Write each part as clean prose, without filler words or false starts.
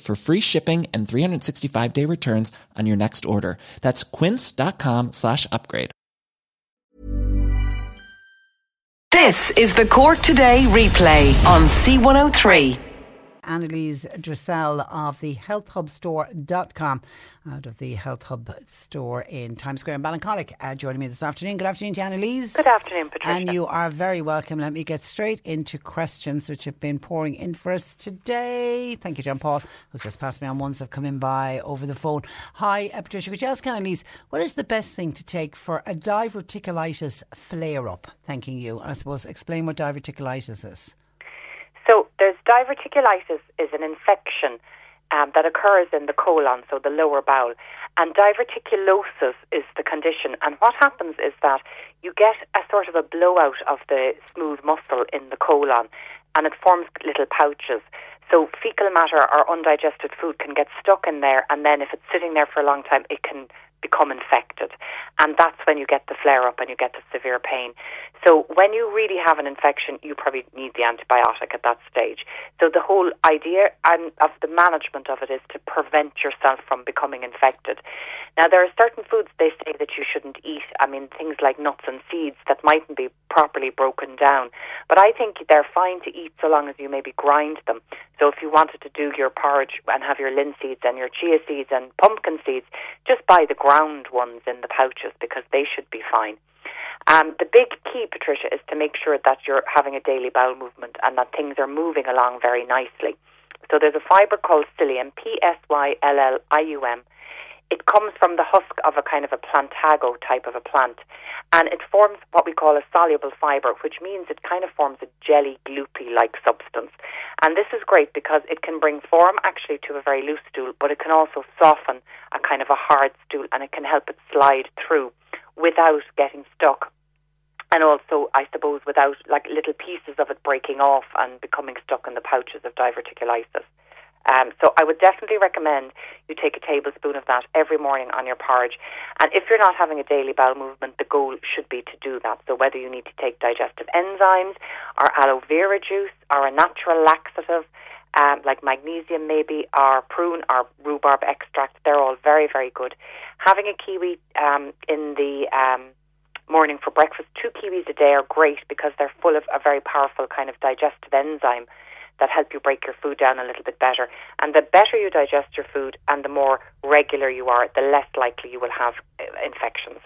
for free shipping and 365-day returns on your next order. That's quince.com/upgrade. This is the Cork Today replay on C103. Annelise Drussell of thehealthhubstore.com, out of the Health Hub store in Times Square in Balancolic, joining me this afternoon. Good afternoon to Annelise. Good afternoon, Patricia. And you are very welcome. Let me get straight into questions which have been pouring in for us today. Thank you, John Paul, who's just passed me on ones that have come in by over the phone. Hi, Patricia. Could you ask Annelise, what is the best thing to take for a diverticulitis flare-up? Thanking you. I suppose explain what diverticulitis is. So there's diverticulitis is an infection that occurs in the colon, so the lower bowel. And diverticulosis is the condition. And what happens is that you get a sort of a blowout of the smooth muscle in the colon, and it forms little pouches. So fecal matter or undigested food can get stuck in there, and then if it's sitting there for a long time, it can become infected. And that's when you get the flare-up and you get the severe pain. So when you really have an infection, you probably need the antibiotic at that stage. So the whole idea of the management of it is to prevent yourself from becoming infected. Now, there are certain foods they say that you shouldn't eat. I mean, things like nuts and seeds that mightn't be properly broken down. But I think they're fine to eat so long as you maybe grind them. So if you wanted to do your porridge and have your linseeds and your chia seeds and pumpkin seeds, just buy the ground ones in the pouches because they should be fine. The big key, Patricia, is to make sure that you're having a daily bowel movement and that things are moving along very nicely. So there's a fibre called psyllium, P-S-Y-L-L-I-U-M. It comes from the husk of a kind of a plantago type of a plant, and it forms what we call a soluble fibre, which means it kind of forms a jelly, gloopy-like substance. And this is great because it can bring form actually to a very loose stool, but it can also soften a kind of a hard stool, and it can help it slide through without getting stuck. And also, I suppose, without like little pieces of it breaking off and becoming stuck in the pouches of diverticulitis. So I would definitely recommend you take a tablespoon of that every morning on your porridge. And if you're not having a daily bowel movement, the goal should be to do that. So whether you need to take digestive enzymes or aloe vera juice or a natural laxative, like magnesium maybe, or prune or rhubarb extract, they're all very, very good. Having a kiwi in the morning for breakfast, 2 kiwis a day are great because they're full of a very powerful kind of digestive enzyme that help you break your food down a little bit better. And the better you digest your food and the more regular you are, the less likely you will have infections.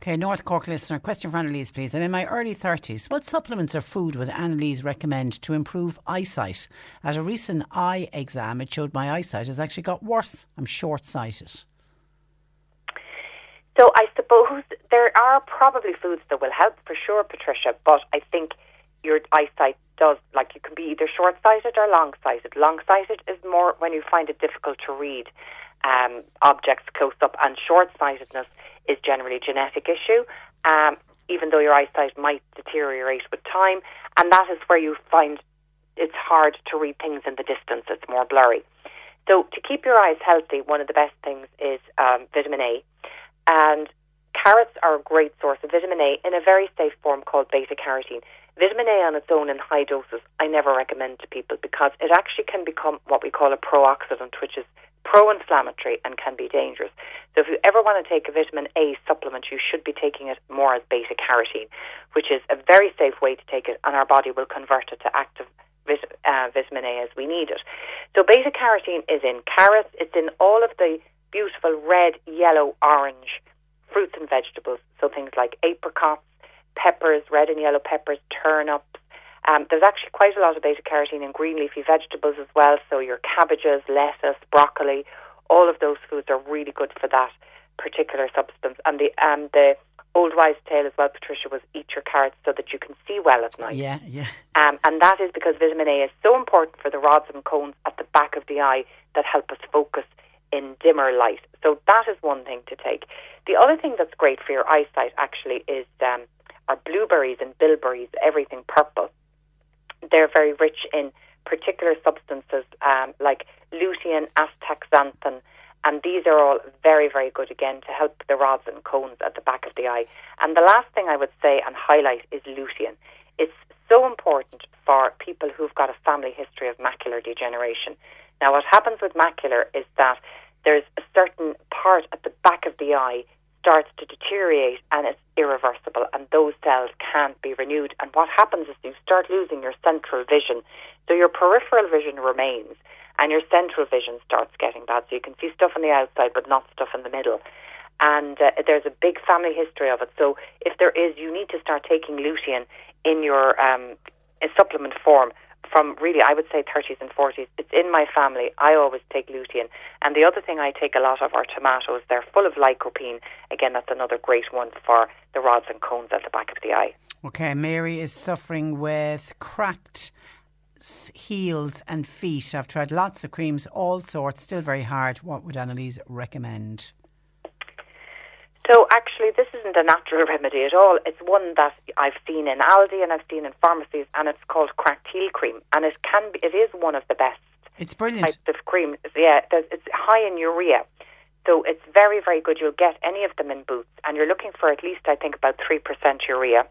Okay, North Cork listener, question for Annelise, please. I'm in my early 30s. What supplements or food would Annelise recommend to improve eyesight? At a recent eye exam, it showed my eyesight has actually got worse. I'm short-sighted. So I suppose there are probably foods that will help for sure, Patricia, but I think your eyesight does, like, you can be either short-sighted or long-sighted. Long-sighted is more when you find it difficult to read objects close up, and short-sightedness is generally a genetic issue, even though your eyesight might deteriorate with time, and that is where you find it's hard to read things in the distance. It's more blurry. So to keep your eyes healthy, one of the best things is vitamin A, and carrots are a great source of vitamin A in a very safe form called beta-carotene. Vitamin A on its own in high doses, I never recommend to people because it actually can become what we call a pro-oxidant, which is pro-inflammatory and can be dangerous. So if you ever want to take a vitamin A supplement, you should be taking it more as beta-carotene, which is a very safe way to take it, and our body will convert it to active vitamin A as we need it. So beta-carotene is in carrots. It's in all of the beautiful red, yellow, orange fruits and vegetables. So things like apricots, peppers, red and yellow peppers, turnips. There's actually quite a lot of beta-carotene in green leafy vegetables as well. So your cabbages, lettuce, broccoli, all of those foods are really good for that particular substance. And the old wives' tale as well, Patricia, was eat your carrots so that you can see well at night. Yeah, yeah. And that is because vitamin A is so important for the rods and cones at the back of the eye that help us focus in dimmer light. So that is one thing to take. The other thing that's great for your eyesight actually is are blueberries and bilberries, everything purple. They're very rich in particular substances like lutein, astaxanthin, and these are all very, very good, again, to help the rods and cones at the back of the eye. And the last thing I would say and highlight is lutein. It's so important for people who've got a family history of macular degeneration. Now, what happens with macular is that there's a certain part at the back of the eye starts to deteriorate and it's irreversible, and those cells can't be renewed. And what happens is you start losing your central vision. So your peripheral vision remains and your central vision starts getting bad. So you can see stuff on the outside but not stuff in the middle. And there's a big family history of it. So if there is, you need to start taking lutein in your supplement form from really, I would say, 30s and 40s. It's in my family. I always take lutein. And the other thing I take a lot of are tomatoes. They're full of lycopene. Again, that's another great one for the rods and cones at the back of the eye. Okay, Mary is suffering with cracked heels and feet. I've tried lots of creams, all sorts, still very hard. What would Annelise recommend? So actually, this isn't a natural remedy at all. It's one that I've seen in Aldi and I've seen in pharmacies, and it's called cracked heel cream. And it can be, it is one of the best. It's brilliant. Types of cream. Yeah, it's high in urea, so it's very, very good. You'll get any of them in Boots, and you're looking for at least, I think, about 3% urea.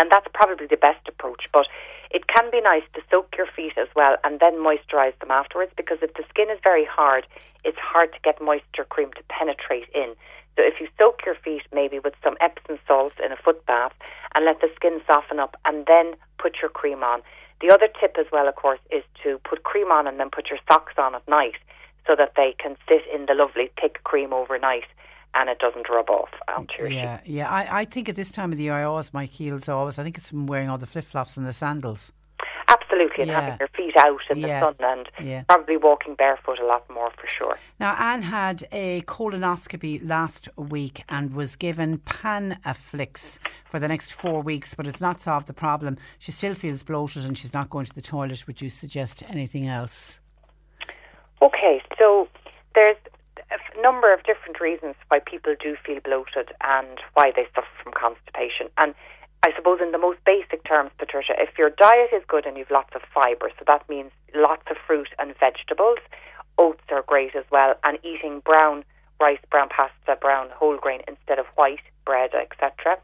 And that's probably the best approach, but it can be nice to soak your feet as well and then moisturise them afterwards, because if the skin is very hard, it's hard to get moisture cream to penetrate in. So if you soak your feet maybe with some Epsom salts in a foot bath and let the skin soften up and then put your cream on. The other tip as well, of course, is to put cream on and then put your socks on at night so that they can sit in the lovely thick cream overnight and it doesn't rub off onto your shoes. Yeah, I think at this time of the year, I think it's from wearing all the flip-flops and the sandals. Absolutely, and having your feet out in the sun and probably walking barefoot a lot more for sure. Now, Anne had a colonoscopy last week and was given Panaflex for the next 4 weeks, but it's not solved the problem. She still feels bloated and she's not going to the toilet. Would you suggest anything else? Okay, so there's a number of different reasons why people do feel bloated and why they suffer from constipation. And I suppose in the most basic terms, Patricia, if your diet is good and you've lots of fibre, so that means lots of fruit and vegetables, oats are great as well, and eating brown rice, brown pasta, brown whole grain instead of white bread, etc.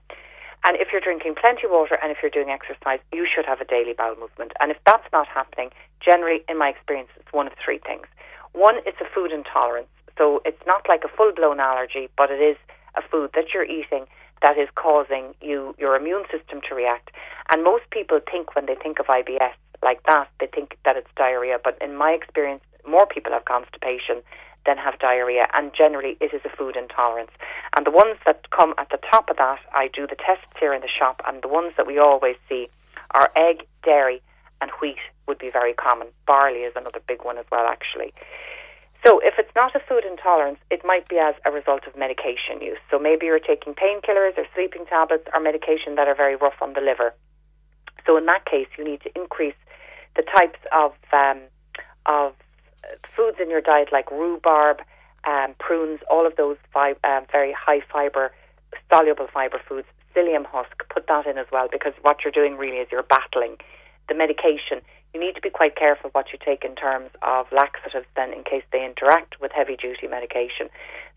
And if you're drinking plenty of water and if you're doing exercise, you should have a daily bowel movement. And if that's not happening, generally, in my experience, it's one of three things. One, it's a food intolerance. So it's not like a full-blown allergy, but it is a food that you're eating that is causing your immune system to react. And most people think when they think of IBS like that, they think that it's diarrhea. But in my experience, more people have constipation than have diarrhea. And generally, it is a food intolerance. And the ones that come at the top of that, I do the tests here in the shop, and the ones that we always see are egg, dairy, and wheat would be very common. Barley is another big one as well, actually. So if it's not a food intolerance, it might be as a result of medication use. So maybe you're taking painkillers or sleeping tablets or medication that are very rough on the liver. So in that case, you need to increase the types of foods in your diet like rhubarb, prunes, all of those very high fibre, soluble fibre foods, psyllium husk, put that in as well, because what you're doing really is you're battling the medication. You need to be quite careful what you take in terms of laxatives then, in case they interact with heavy-duty medication.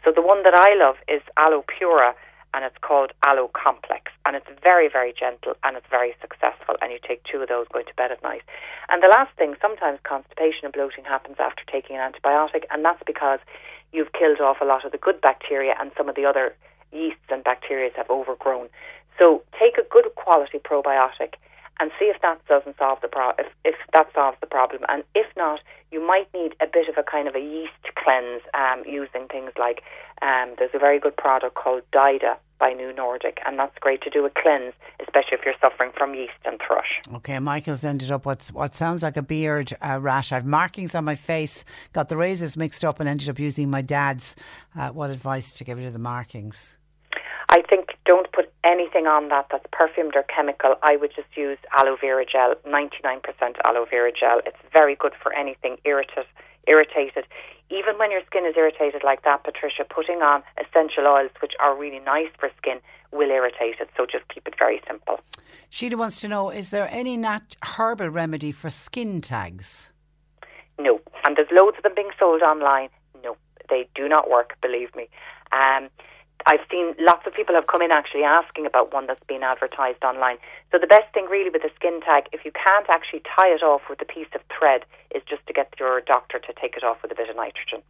So the one that I love is Aloe Pure, and it's called Aloe Complex, and it's very, very gentle, and it's very successful, and you take two of those going to bed at night. And the last thing, sometimes constipation and bloating happens after taking an antibiotic, and that's because you've killed off a lot of the good bacteria, and some of the other yeasts and bacteria have overgrown. So take a good quality probiotic and see if that doesn't solve the problem. If that solves the problem, and if not, you might need a bit of a kind of a yeast cleanse using things like There's a very good product called Dida by New Nordic, and that's great to do a cleanse, especially if you're suffering from yeast and thrush. Okay, Michael's ended up with what sounds like a beard rash. I have markings on my face, got the razors mixed up and ended up using my dad's. What advice to give you to the markings? I think don't put anything on that that's perfumed or chemical. I would just use aloe vera gel, 99% aloe vera gel. It's very good for anything irritated. Even when your skin is irritated like that, Patricia, putting on essential oils, which are really nice for skin, will irritate it. So just keep it very simple. Sheila wants to know, is there any herbal remedy for skin tags? No. And there's loads of them being sold online. No, they do not work, believe me. I've seen lots of people have come in actually asking about one that's been advertised online. So the best thing really with a skin tag, if you can't actually tie it off with a piece of thread, is just to get your doctor to take it off with a bit of nitrogen.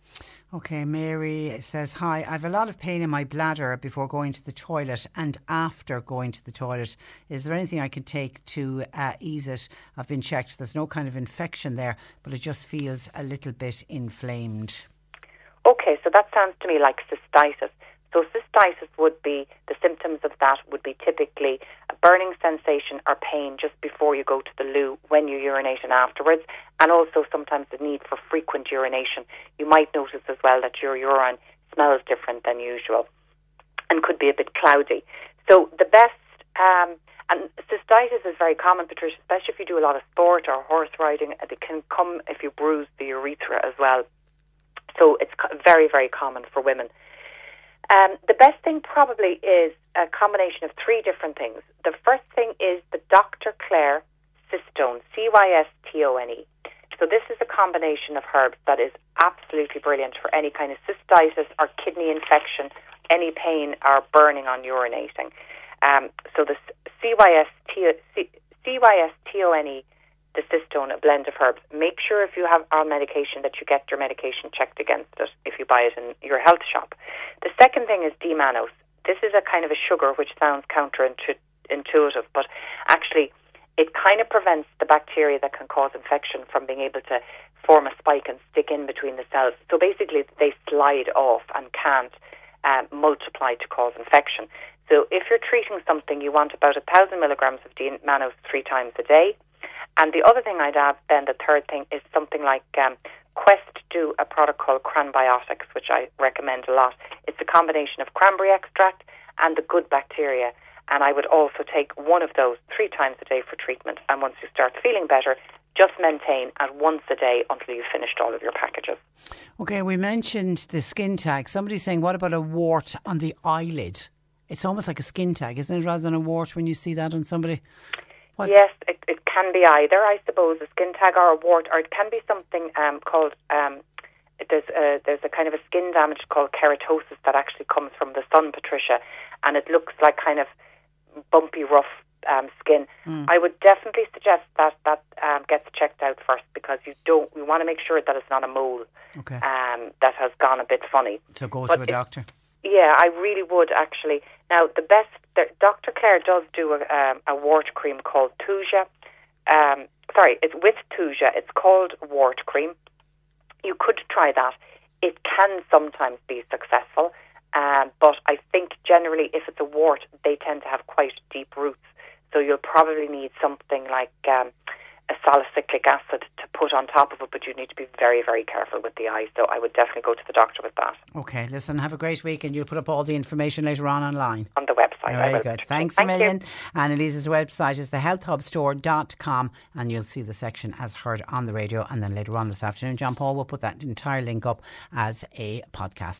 Okay, Mary says, hi, I have a lot of pain in my bladder before going to the toilet and after going to the toilet. Is there anything I can take to ease it? I've been checked. There's no kind of infection there, but it just feels a little bit inflamed. Okay, so that sounds to me like cystitis. So cystitis would be, the symptoms of that would be typically a burning sensation or pain just before you go to the loo, when you urinate and afterwards, and also sometimes the need for frequent urination. You might notice as well that your urine smells different than usual and could be a bit cloudy. So the best, and cystitis is very common, Patricia, especially if you do a lot of sport or horse riding. It can come if you bruise the urethra as well. So it's very, very common for women. The best thing probably is a combination of three different things. The first thing is the Dr. Clare Cystone, Cystone. So this is a combination of herbs that is absolutely brilliant for any kind of cystitis or kidney infection, any pain or burning on urinating. So the Cystone, the Cystone, a blend of herbs. Make sure if you have our medication that you get your medication checked against it if you buy it in your health shop. The second thing is D-mannose. This is a kind of a sugar which sounds counterintuitive, but actually it kind of prevents the bacteria that can cause infection from being able to form a spike and stick in between the cells. So basically they slide off and can't multiply to cause infection. So if you're treating something, you want about 1,000 milligrams of D-mannose 3 times a day. And the other thing I'd add then, the third thing, is something like Quest do a product called Cranbiotics, which I recommend a lot. It's a combination of cranberry extract and the good bacteria. And I would also take one of those 3 times a day for treatment. And once you start feeling better, just maintain at once a day until you've finished all of your packages. Okay, we mentioned the skin tag. Somebody's saying, what about a wart on the eyelid? It's almost like a skin tag, isn't it, rather than a wart when you see that on somebody? What? Yes, it can be either, I suppose, a skin tag or a wart, or it can be something called, there's a kind of a skin damage called keratosis that actually comes from the sun, Patricia, and it looks like kind of bumpy, rough skin. I would definitely suggest that gets checked out first, because we want to make sure that it's not a mole that has gone a bit funny. So go to a doctor. Yeah, I really would actually. Now, Dr. Clare does do a wart cream called Thuja. It's with Thuja. It's called wart cream. You could try that. It can sometimes be successful, but I think generally if it's a wart, they tend to have quite deep roots. So you'll probably need something like a salicylic acid to put on top of it, but you need to be very, very careful with the eyes. So I would definitely go to the doctor with that. Okay, listen, have a great week, and you'll put up all the information later on online. On the website. Very good. Thanks a million. Annelise's website is thehealthhubstore.com, and you'll see the section as heard on the radio, and then later on this afternoon, John Paul will put that entire link up as a podcast.